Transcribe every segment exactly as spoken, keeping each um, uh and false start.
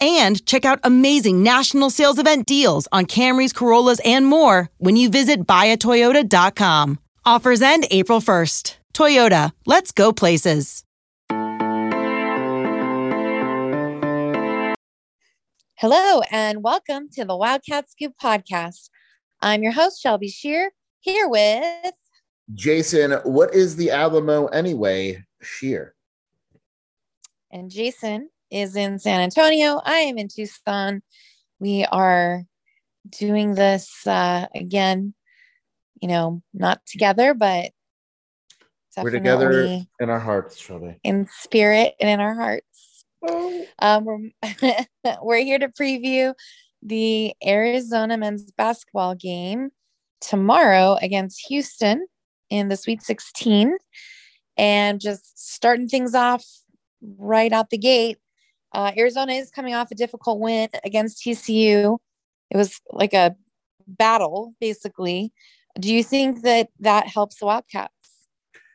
And check out amazing national sales event deals on Camrys, Corollas, and more when you visit buy a toyota dot com. Offers end April first. Toyota, let's go places. Hello, and welcome to the Wildcat Scoop Podcast. I'm your host, Shelby Shear, here with... Jason, what is the Alamo anyway, Shear? And Jason... is in San Antonio. I am in Tucson. We are doing this uh, again, you know, not together, but we're together in our hearts, Shelby. In spirit and in our hearts. Oh. Um, we're, we're here to preview the Arizona men's basketball game tomorrow against Houston in the Sweet sixteen, and just starting things off right out the gate. Uh, Arizona is coming off a difficult win against T C U. It was like a battle, basically. Do you think that that helps the Wildcats?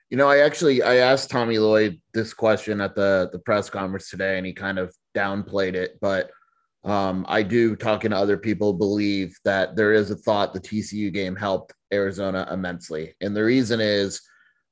You know, I actually, I asked Tommy Lloyd this question at the, the press conference today, and he kind of downplayed it. But um, I do, talking to other people, believe that there is a thought the T C U game helped Arizona immensely. And the reason is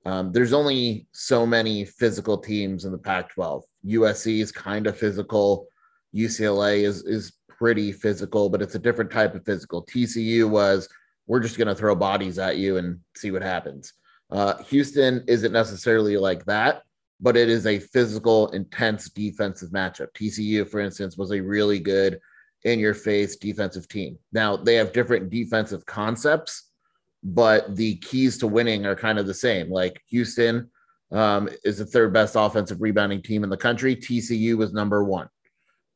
um, there's only so many physical teams in the Pac twelve. U S C is kind of physical. U C L A is, is pretty physical, but it's a different type of physical. T C U was, we're just going to throw bodies at you and see what happens. Uh, Houston isn't necessarily like that, but it is a physical, intense defensive matchup. T C U, for instance, was a really good in-your-face defensive team. Now, they have different defensive concepts, but the keys to winning are kind of the same. Like Houston... Um, is the third best offensive rebounding team in the country. T C U was number one.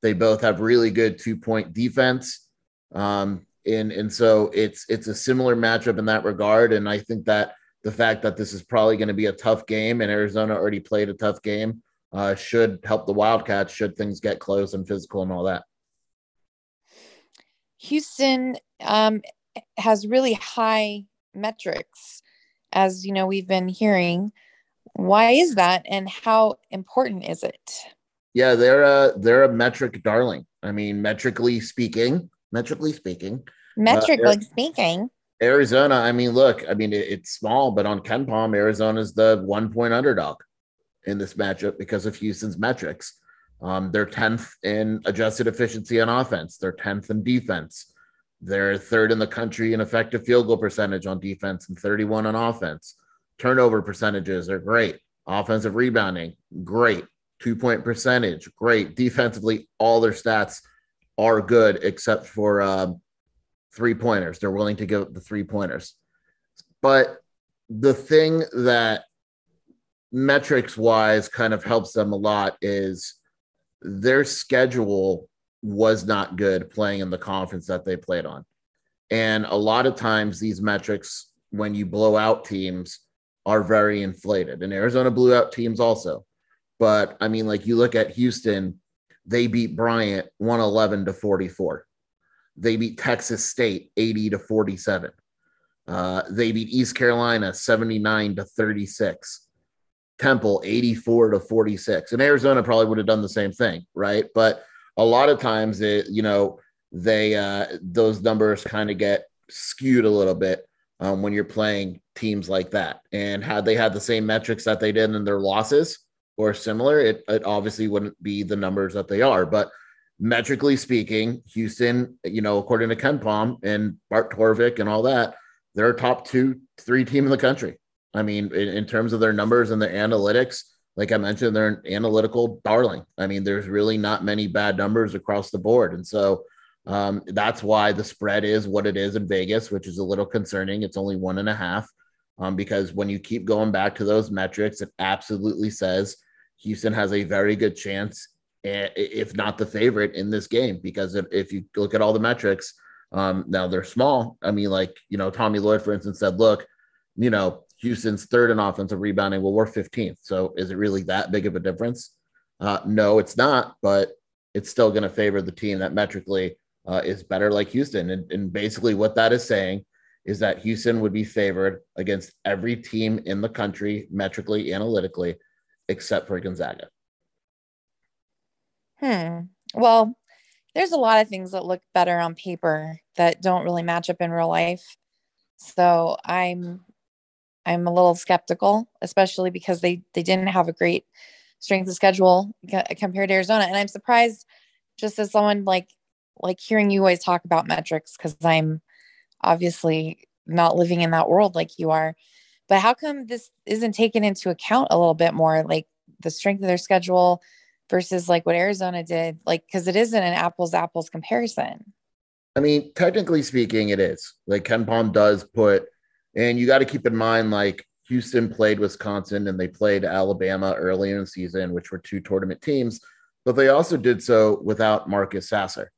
They both have really good two-point defense. Um, and, and so it's it's a similar matchup in that regard. And I think that the fact that this is probably going to be a tough game, and Arizona already played a tough game, uh, should help the Wildcats should things get close and physical and all that. Houston um, has really high metrics, as you know, we've been hearing. Why is that, and how important is it? Yeah, they're a they're a metric darling. I mean, metrically speaking, metrically speaking, metrically uh, speaking. Arizona. I mean, look. I mean, it, it's small, but on Ken Pom, Arizona's the one point underdog in this matchup because of Houston's metrics. Um, they're tenth in adjusted efficiency on offense. They're tenth in defense. They're third in the country in effective field goal percentage on defense and thirty-one on offense. Turnover percentages are great. Offensive rebounding, great. Two-point percentage, great. Defensively, all their stats are good except for uh, three-pointers. They're willing to give up the three-pointers. But the thing that metrics-wise kind of helps them a lot is their schedule was not good playing in the conference that they played on. And a lot of times these metrics, when you blow out teams, are very inflated, and Arizona blew out teams also. But I mean, like you look at Houston, they beat Bryant one eleven to forty-four. They beat Texas State eighty to forty-seven. Uh, they beat East Carolina seventy-nine to thirty-six. Temple eighty-four to forty-six. And Arizona probably would have done the same thing, right? But a lot of times, it, you know, they uh, those numbers kind of get skewed a little bit um, when you're playing teams like that. And had they had the same metrics that they did in their losses or similar, it, it obviously wouldn't be the numbers that they are. But metrically speaking, Houston, you know, according to Ken Pom and Bart Torvik and all that, they're a top two, three team in the country. I mean, in, in terms of their numbers and their analytics, Like I mentioned, they're an analytical darling. I mean, there's really not many bad numbers across the board. And so um, that's why the spread is what it is in Vegas, which is a little concerning. It's only one and a half um, because when you keep going back to those metrics, it absolutely says Houston has a very good chance, if not the favorite in this game, because if, if you look at all the metrics, um, now they're small. I mean, like, you know, Tommy Lloyd, for instance, said, look, you know, Houston's third in offensive rebounding. Well, we're fifteenth. So is it really that big of a difference? Uh, no, it's not, but it's still going to favor the team that metrically uh, is better, like Houston. And, and basically what that is saying is that Houston would be favored against every team in the country, metrically, analytically, except for Gonzaga. Hmm. Well, there's a lot of things that look better on paper that don't really match up in real life. So I'm, I'm a little skeptical, especially because they, they didn't have a great strength of schedule co- compared to Arizona. And I'm surprised, just as someone like, like hearing you always talk about metrics, because I'm obviously not living in that world like you are, but how come this isn't taken into account a little bit more, like the strength of their schedule versus like what Arizona did, like, because it isn't an apples to apples comparison. I mean, technically speaking, it is. Like Ken Pom does put, and you got to keep in mind, like Houston played Wisconsin and they played Alabama early in the season, which were two tournament teams, but they also did so without Marcus Sasser,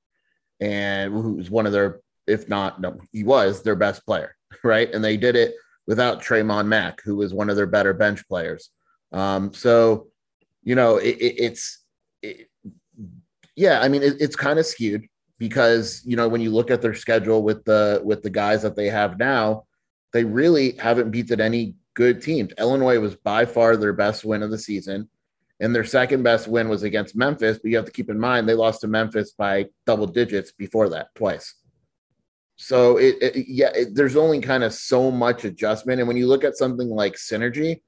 and who was one of their, if not, no, he was their best player, right? And they did it without Traymon Mack, who was one of their better bench players. Um, so, you know, it, it, it's, it, yeah, I mean, it, it's kind of skewed because, you know, when you look at their schedule with the, with the guys that they have now, they really haven't beaten any good teams. Illinois was by far their best win of the season, and their second best win was against Memphis. But you have to keep in mind, they lost to Memphis by double digits before that twice. So it, it yeah, it, there's only kind of so much adjustment. And when you look at something like Synergy,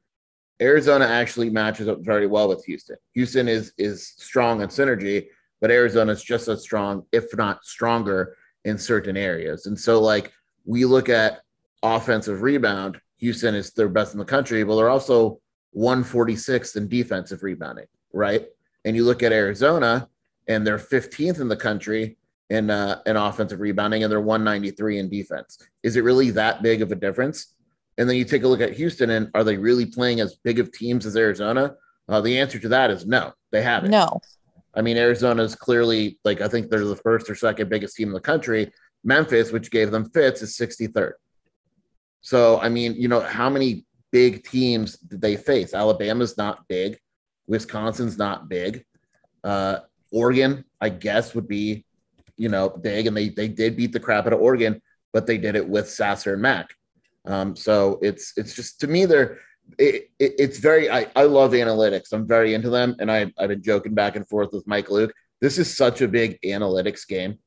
Arizona actually matches up very well with Houston. Houston is, is strong in Synergy, but Arizona is just as strong, if not stronger, in certain areas. And so like we look at offensive rebound, Houston is their best in the country, but they're also one forty-sixth in defensive rebounding, right? And you look at Arizona, and they're fifteenth in the country in uh, in offensive rebounding, and they're one ninety-three in defense. Is it really that big of a difference? And then you take a look at Houston, and are they really playing as big of teams as Arizona? Uh, the answer to that is no, they haven't. No. I mean, Arizona is clearly, like, I think they're the first or second biggest team in the country. Memphis, which gave them fits, is sixty-third. So, I mean, you know, how many big teams did they face? Alabama's not big. Wisconsin's not big. Uh, Oregon, I guess, would be, you know, big. And they they did beat the crap out of Oregon, but they did it with Sasser and Mack. Um, so it's it's just, to me, they're it, it, it's very, I, I love analytics. I'm very into them. And I, I've been joking back and forth with Mike Luke. This is such a big analytics game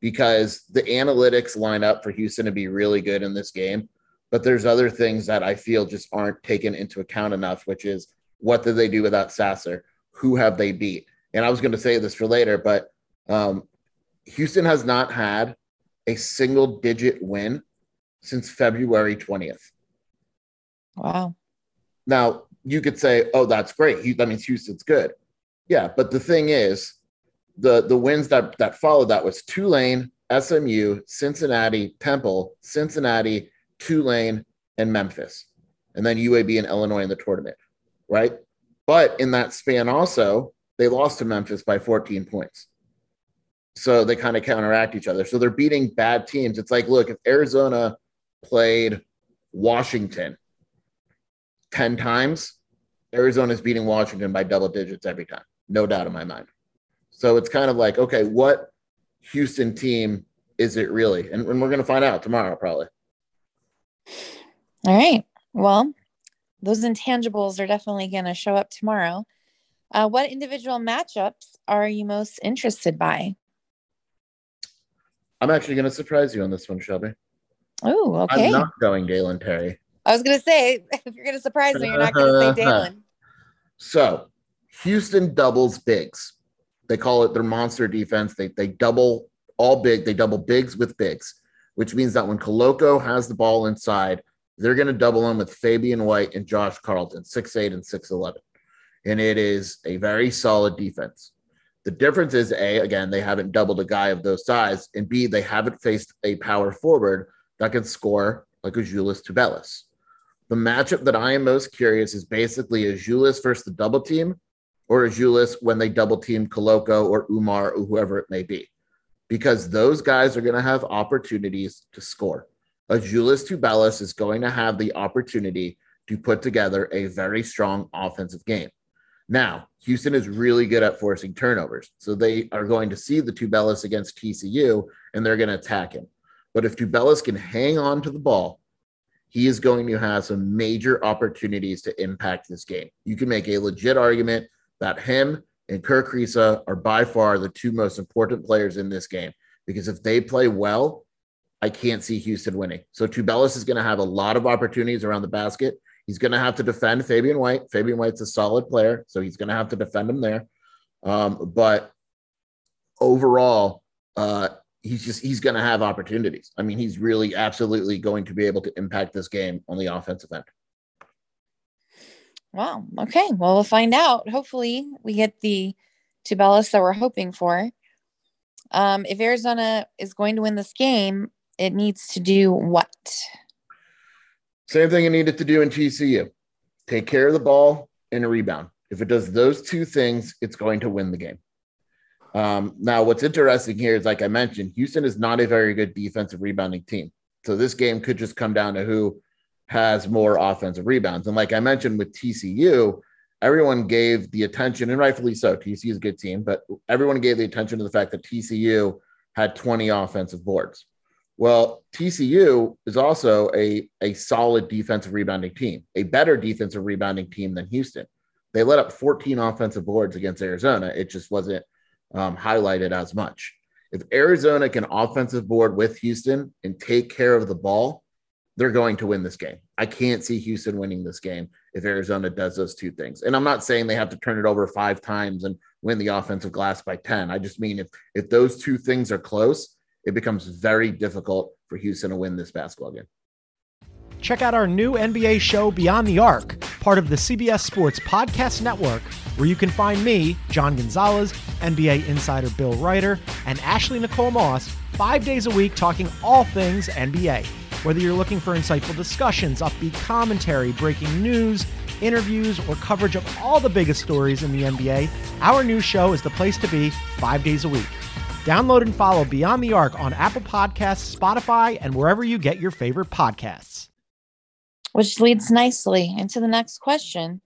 because the analytics line up for Houston to be really good in this game. But there's other things that I feel just aren't taken into account enough, which is what did they do without Sasser? Who have they beat? And I was going to say this for later, but um, Houston has not had a single digit win since February twentieth. Wow. Now you could say, oh, that's great. That means Houston's good. Yeah. But the thing is the, the wins that, that followed that was Tulane, S M U, Cincinnati, Temple, Cincinnati, Tulane, and Memphis, and then U A B and Illinois in the tournament, right? But in that span also, they lost to Memphis by fourteen points. So they kind of counteract each other. So they're beating bad teams. It's like, look, if Arizona played Washington ten times, Arizona's beating Washington by double digits every time, no doubt in my mind. So it's kind of like, okay, what Houston team is it really? And, and we're going to find out tomorrow probably. All right. Well, those intangibles are definitely going to show up tomorrow. Uh, what individual matchups are you most interested by? I'm actually going to surprise you on this one, Shelby. Oh, okay. I'm not going Dalen Terry. I was going to say, if you're going to surprise me, you're not going to say Dalen. So, Houston doubles bigs. They call it their monster defense. They they double all big. They double bigs with bigs, which means that when Coloco has the ball inside, they're going to double him with Fabian White and Josh Carlton, six eight and six eleven. and it is a very solid defense. The difference is, A, again, they haven't doubled a guy of those size, and B, they haven't faced a power forward that can score like a Julius Tubelis. The matchup that I am most curious is basically a Julius versus the double team, or a Julius when they double team Coloco or Umar or whoever it may be, because those guys are going to have opportunities to score. A Julius Tubelis is going to have the opportunity to put together a very strong offensive game. Now, Houston is really good at forcing turnovers, so they are going to see the Tubelis against T C U, and they're going to attack him. But if Tubelis can hang on to the ball, he is going to have some major opportunities to impact this game. You can make a legit argument that him and Kerr Kriisa are by far the two most important players in this game, because if they play well, I can't see Houston winning. So Tubelis is going to have a lot of opportunities around the basket. He's going to have to defend Fabian White. Fabian White's a solid player, so he's going to have to defend him there. Um, but overall, uh, he's just he's going to have opportunities. I mean, he's really absolutely going to be able to impact this game on the offensive end. Wow. Okay. Well, we'll find out. Hopefully we get the Tubelis that we're hoping for. Um, if Arizona is going to win this game, it needs to do what? Same thing it needed to do in T C U. Take care of the ball and a rebound. If it does those two things, it's going to win the game. Um, now, what's interesting here is, like I mentioned, Houston is not a very good defensive rebounding team. So this game could just come down to who has more offensive rebounds. And like I mentioned with T C U, everyone gave the attention, and rightfully so, T C U is a good team, but everyone gave the attention to the fact that T C U had twenty offensive boards. Well, T C U is also a, a solid defensive rebounding team, a better defensive rebounding team than Houston. They let up fourteen offensive boards against Arizona. It just wasn't um, highlighted as much. If Arizona can offensive board with Houston and take care of the ball, they're going to win this game. I can't see Houston winning this game if Arizona does those two things. And I'm not saying they have to turn it over five times and win the offensive glass by ten. I just mean if if those two things are close, it becomes very difficult for Houston to win this basketball game. Check out our new N B A show, Beyond the Arc, part of the C B S Sports Podcast Network, where you can find me, John Gonzalez, N B A insider Bill Ryder, and Ashley Nicole Moss five days a week talking all things N B A. Whether you're looking for insightful discussions, upbeat commentary, breaking news, interviews, or coverage of all the biggest stories in the N B A, our new show is the place to be five days a week. Download and follow Beyond the Arc on Apple Podcasts, Spotify, and wherever you get your favorite podcasts. Which leads nicely into the next question,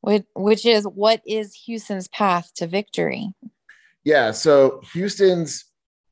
which is, what is Houston's path to victory? Yeah, so Houston's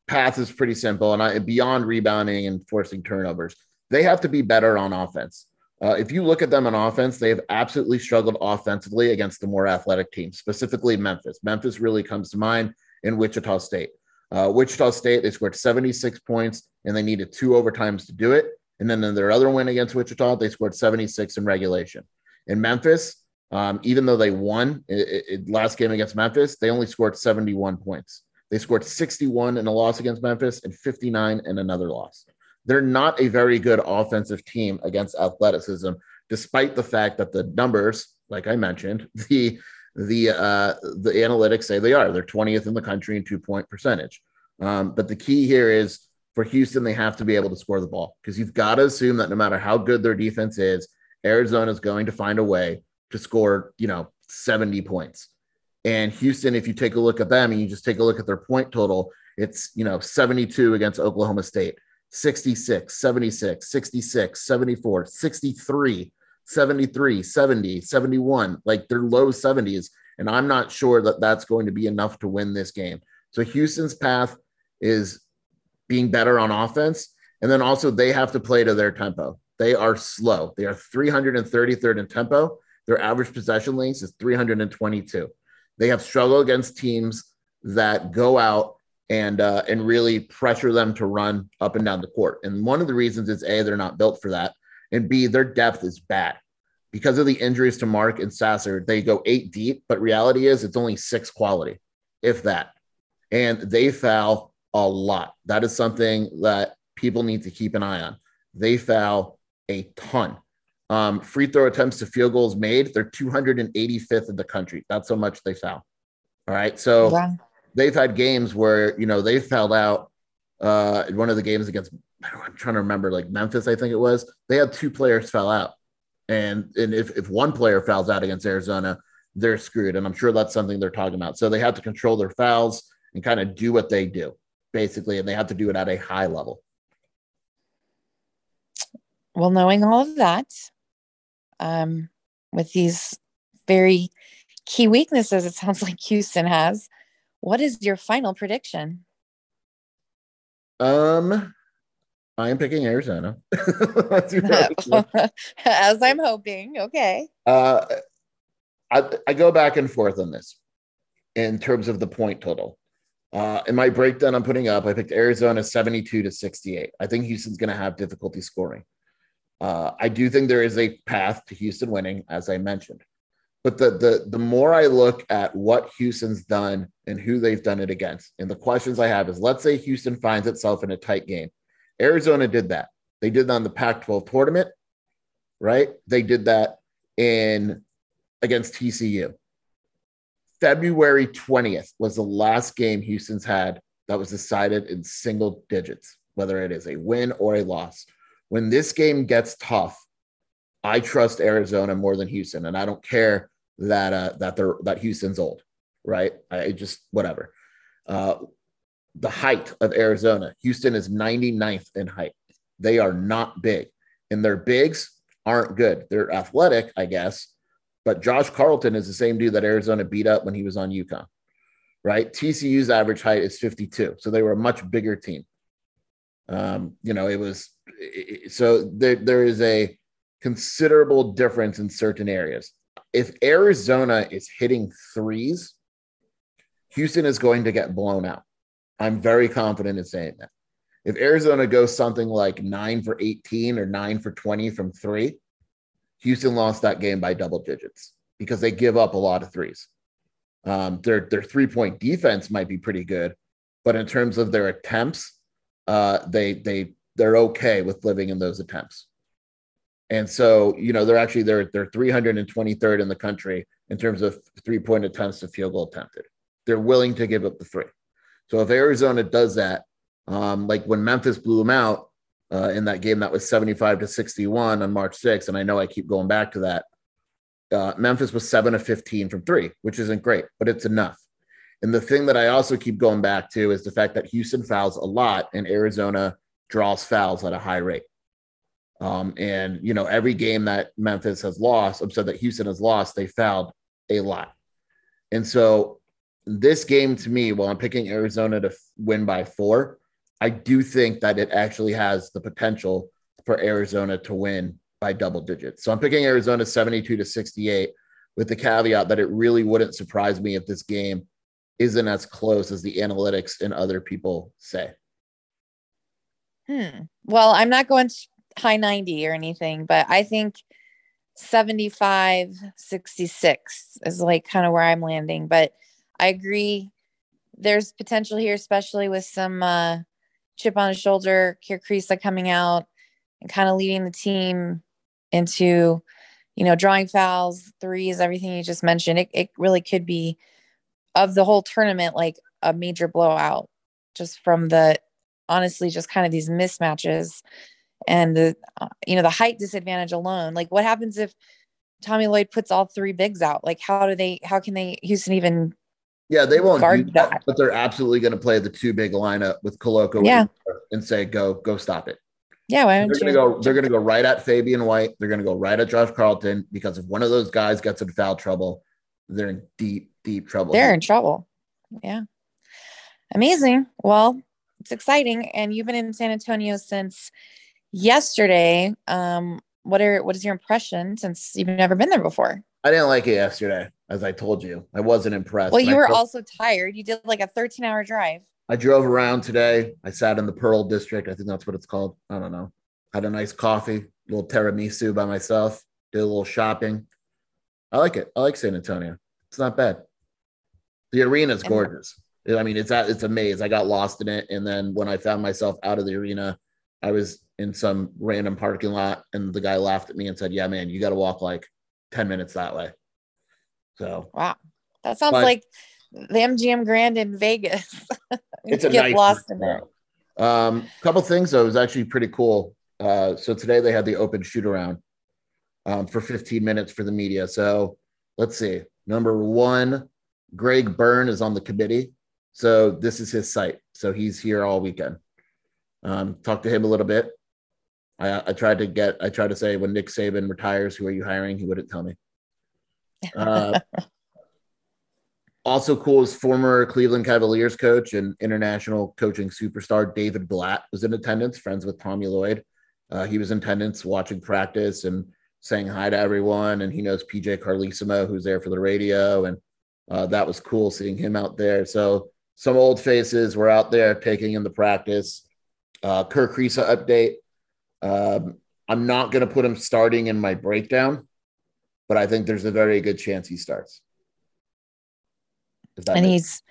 path is pretty simple, and I, beyond rebounding and forcing turnovers, they have to be better on offense. Uh, if you look at them on offense, they have absolutely struggled offensively against the more athletic teams, specifically Memphis. Memphis really comes to mind, in Wichita State. Uh, Wichita State, they scored seventy-six points, and they needed two overtimes to do it. And then in their other win against Wichita, they scored seventy-six in regulation. In Memphis, um, even though they won it, it, it, last game against Memphis, they only scored seventy-one points. They scored sixty-one in a loss against Memphis and fifty-nine in another loss. They're not a very good offensive team against athleticism, despite the fact that the numbers, like I mentioned, the The uh, the analytics say they are. They're twentieth in the country in two-point percentage. Um, but the key here is for Houston, they have to be able to score the ball, because you've got to assume that no matter how good their defense is, Arizona is going to find a way to score, you know, seventy points. And Houston, if you take a look at them and you just take a look at their point total, it's, you know, seventy-two against Oklahoma State, sixty-six, seventy-six, sixty-six, seventy-four, sixty-three, seventy-three, seventy, seventy-one, like their low seventies. And I'm not sure that that's going to be enough to win this game. So Houston's path is being better on offense. And then also they have to play to their tempo. They are slow. They are three hundred thirty-third in tempo. Their average possession length is three hundred twenty-two. They have struggled against teams that go out and, uh, and really pressure them to run up and down the court. And one of the reasons is A, they're not built for that. And B, their depth is bad. Because of the injuries to Mark and Sasser, they go eight deep, but reality is it's only six quality, if that. And they foul a lot. That is something that people need to keep an eye on. They foul a ton. Um, free throw attempts to field goals made, they're two hundred eighty-fifth in the country. That's how much they foul. All right. So yeah. They've had games where, you know, they fouled out uh, in one of the games against, I don't, I'm trying to remember, like Memphis, I think it was. They had two players foul out. And, and if, if one player fouls out against Arizona, they're screwed. And I'm sure that's something they're talking about. So they have to control their fouls and kind of do what they do, basically. And they have to do it at a high level. Well, knowing all of that, um, with these very key weaknesses, it sounds like Houston has, what is your final prediction? Um, I am picking Arizona. As I'm hoping. Okay. Uh, I, I go back and forth on this in terms of the point total. Uh, in my breakdown I'm putting up, I picked Arizona seventy-two to sixty-eight. I think Houston's going to have difficulty scoring. Uh, I do think there is a path to Houston winning, as I mentioned. But the, the, the more I look at what Houston's done and who they've done it against, and the questions I have is, let's say Houston finds itself in a tight game. Arizona did that. They did that in the Pac twelve tournament, right? They did that in against T C U. February twentieth was the last game Houston's had that was decided in single digits, whether it is a win or a loss. When this game gets tough, I trust Arizona more than Houston, and I don't care that uh, that they're that Houston's old, right? I just whatever. Uh, the height of Arizona, Houston is ninety-ninth in height. They are not big, and their bigs aren't good. They're athletic, I guess, but Josh Carlton is the same dude that Arizona beat up when he was on UConn, right? T C U's average height is fifty-two, so they were a much bigger team. Um, you know, it was. So there, there is a considerable difference in certain areas. If Arizona is hitting threes, Houston is going to get blown out. I'm very confident in saying that. If Arizona goes something like nine for eighteen or nine for twenty from three, Houston lost that game by double digits because they give up a lot of threes. Um, their, their three-point defense might be pretty good, but in terms of their attempts, uh, they they – they're okay with living in those attempts. And so, you know, they're actually, they're, they're three hundred twenty-third in the country in terms of three-point attempts to field goal attempted. They're willing to give up the three. So if Arizona does that, um, like when Memphis blew them out uh, in that game, that was seventy-five to sixty-one on March sixth. And I know I keep going back to that. Uh, Memphis was seven of fifteen from three, which isn't great, but it's enough. And the thing that I also keep going back to is the fact that Houston fouls a lot and Arizona draws fouls at a high rate. Um, and, you know, every game that Memphis has lost, I'm sorry, that Houston has lost, they fouled a lot. And so this game to me, while I'm picking Arizona to f- win by four, I do think that it actually has the potential for Arizona to win by double digits. So I'm picking Arizona seventy-two to sixty-eight with the caveat that it really wouldn't surprise me if this game isn't as close as the analytics and other people say. Hmm. Well, I'm not going high ninety or anything, but I think seventy-five, sixty-six is like kind of where I'm landing. But I agree there's potential here, especially with some uh, chip on his shoulder, Kerr Kriisa coming out and kind of leading the team into, you know, drawing fouls, threes, everything you just mentioned. It, it really could be, of the whole tournament, like a major blowout just from the – honestly, just kind of these mismatches and the, uh, you know, the height disadvantage alone. Like what happens if Tommy Lloyd puts all three bigs out? Like how do they, how can they, Houston even? Yeah, they won't do that, that, but they're absolutely going to play the two big lineup with Coloco yeah. and say, go, go stop it. Yeah. Why they're going to go, they're going to go right at Fabian White. They're going to go right at Josh Carlton, because if one of those guys gets in foul trouble, they're in deep, deep trouble. They're in trouble. Yeah. Amazing. Well, it's exciting. And you've been in San Antonio since yesterday. Um, what are, what is your impression since you've never been there before? I didn't like it yesterday. As I told you, I wasn't impressed. Well, you were also tired. You did like a thirteen hour drive. I drove around today. I sat in the Pearl District. I think that's what it's called. I don't know. Had a nice coffee, little tiramisu by myself, did a little shopping. I like it. I like San Antonio. It's not bad. The arena's gorgeous. And- I mean, it's, it's a maze. I got lost in it. And then when I found myself out of the arena, I was in some random parking lot, and the guy laughed at me and said, yeah, man, you got to walk like ten minutes that way. So wow, that sounds but, like the M G M Grand in Vegas. It's a get nice lost in there. Um, couple things though, it was actually pretty cool. Uh, so today they had the open shoot around um, for fifteen minutes for the media. So let's see. Number one, Greg Byrne is on the committee. So this is his site. So he's here all weekend. Um, talked to him a little bit. I, I tried to get, I tried to say when Nick Saban retires, who are you hiring? He wouldn't tell me. Uh, also cool is former Cleveland Cavaliers coach and international coaching superstar David Blatt was in attendance, friends with Tommy Lloyd. Uh, he was in attendance watching practice and saying hi to everyone. And he knows P J Carlissimo, who's there for the radio. And uh, that was cool seeing him out there. So some old faces were out there taking in the practice. Uh, Kerr Kriisa update. Um, I'm not going to put him starting in my breakdown, but I think there's a very good chance he starts. And makes. he's,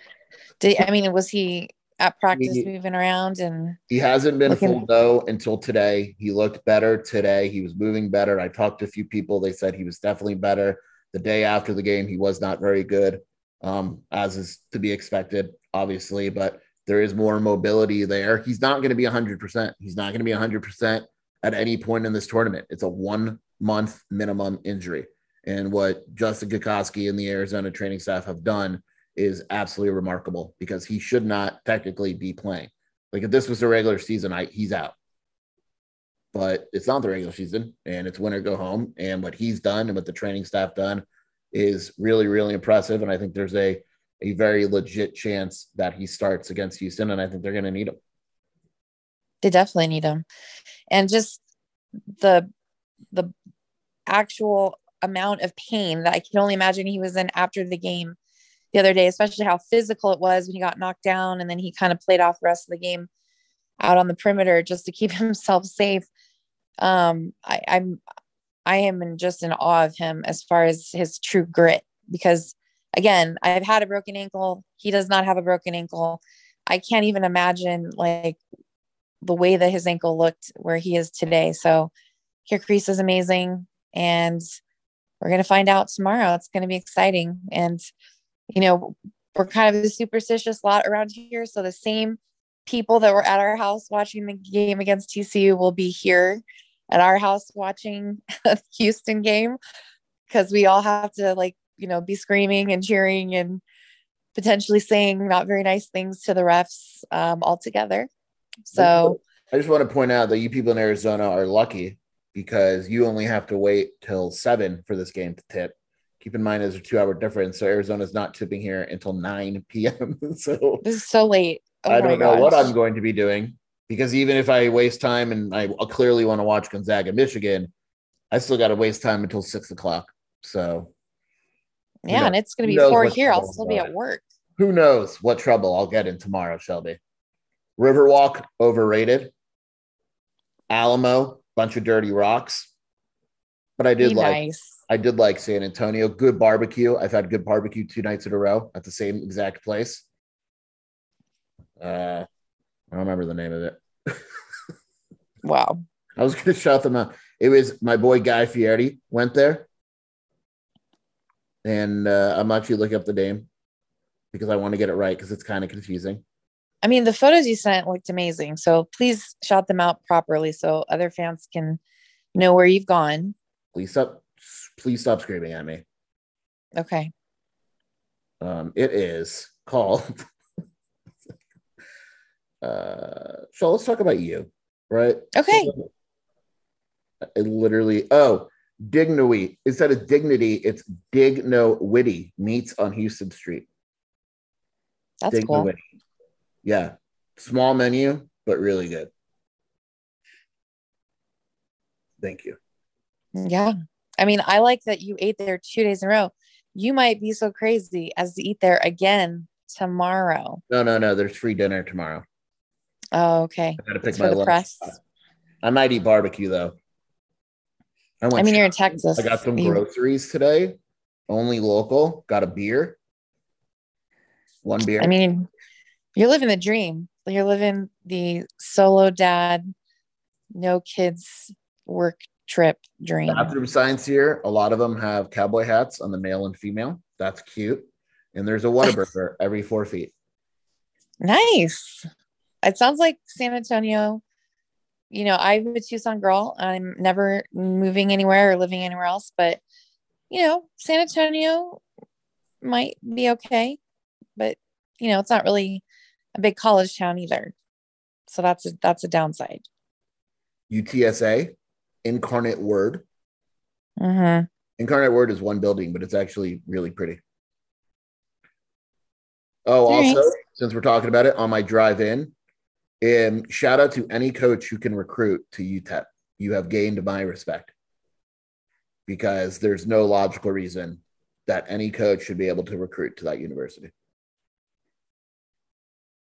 did, I mean, was he at practice he, moving around? And he hasn't been looking, full go until today. He looked better today. He was moving better. I talked to a few people. They said he was definitely better. The day after the game, he was not very good, um, as is to be expected, obviously, but there is more mobility there. He's not going to be one hundred percent. He's not going to be one hundred percent at any point in this tournament. It's a one-month minimum injury. And what Justin Kukoski and the Arizona training staff have done is absolutely remarkable, because he should not technically be playing. Like, if this was the regular season, I, he's out. But it's not the regular season, and it's win or go home. And what he's done and what the training staff done is really, really impressive. And I think there's a a very legit chance that he starts against Houston, and I think they're going to need him. They definitely need him. And just the, the actual amount of pain that I can only imagine he was in after the game the other day, especially how physical it was when he got knocked down, and then he kind of played off the rest of the game out on the perimeter just to keep himself safe. Um, I, I'm, I am in just in awe of him as far as his true grit, because again, I've had a broken ankle. He does not have a broken ankle. I can't even imagine like the way that his ankle looked where he is today. So Kerr Kriisa is amazing, and we're going to find out tomorrow. It's going to be exciting. And, you know, we're kind of a superstitious lot around here. So the same people that were at our house watching the game against T C U will be here at our house watching the Houston game, because we all have to like, you know, be screaming and cheering and potentially saying not very nice things to the refs um, all together. So I just want to point out that you people in Arizona are lucky, because you only have to wait till seven for this game to tip. Keep in mind, there's a two hour difference. So Arizona's not tipping here until nine p.m. So this is so late. Oh I don't know gosh. what I'm going to be doing, because even if I waste time and I clearly want to watch Gonzaga, Michigan, I still got to waste time until six o'clock. So yeah, and it's going to be four here. I'll still be at work. Who knows what trouble I'll get in tomorrow, Shelby. Riverwalk, overrated. Alamo, bunch of dirty rocks. But I did like I did like San Antonio. Good barbecue. I've had good barbecue two nights in a row at the same exact place. Uh, I don't remember the name of it. Wow. I was going to shout them out. It was my boy Guy Fieri went there. And uh, I'm actually looking up the name because I want to get it right, because it's kind of confusing. I mean, the photos you sent looked amazing. So please shout them out properly so other fans can know where you've gone. Please stop, please stop screaming at me. Okay. Um, it is called... uh, so let's talk about you, right? Okay. So, I literally... Oh. Dignowity. Instead of dignity, it's Dignowity meets on Houston Street. That's Dignowity. Cool. Yeah. Small menu, but really good. Thank you. Yeah. I mean, I like that you ate there two days in a row. You might be so crazy as to eat there again tomorrow. No, no, no. There's free dinner tomorrow. Oh, okay. I gotta pick it's my lunch. Press. I might eat barbecue, though. I, I mean, shopping. You're in Texas. I got some groceries today, only local. Got a beer, one beer. I mean, you're living the dream. You're living the solo dad no kids work trip dream. Bathroom signs here. A lot of them have cowboy hats on the male and female. That's cute. And there's a Whataburger every four feet. Nice. It sounds like San Antonio. You know, I'm a Tucson girl. I'm never moving anywhere or living anywhere else, but you know, San Antonio might be okay, but you know, it's not really a big college town either. So that's a, that's a downside. U T S A, Incarnate Word. Mm-hmm. Incarnate Word is one building, but it's actually really pretty. Oh, also, nice. Since we're talking about it, on my drive in, um, shout out to any coach who can recruit to U T E P. You have gained my respect, because there's no logical reason that any coach should be able to recruit to that university.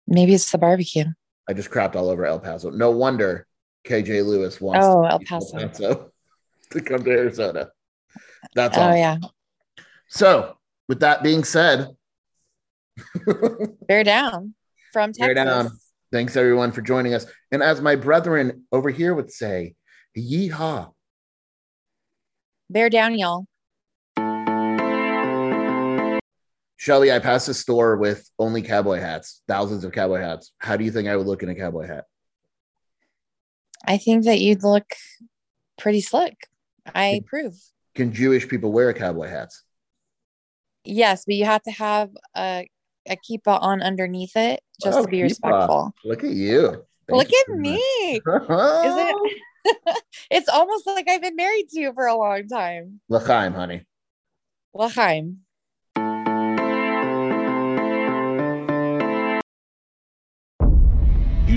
Maybe it's the barbecue. I just crapped all over El Paso. No wonder K J Lewis wants oh, El Paso. El Paso to come to Arizona. That's oh, all. Oh, yeah. So, with that being said, bear down from Texas. Bear down. Thanks, everyone, for joining us. And as my brethren over here would say, yeehaw. Bear down, y'all. Shelly, I passed a store with only cowboy hats, thousands of cowboy hats. How do you think I would look in a cowboy hat? I think that you'd look pretty slick. I can, approve. Can Jewish people wear cowboy hats? Yes, but you have to have a, a kippah on underneath it just oh, to be kippah. Respectful. Look at you. Thank look you at me. Is it? It's almost like I've been married to you for a long time. L'chaim, honey. L'chaim. You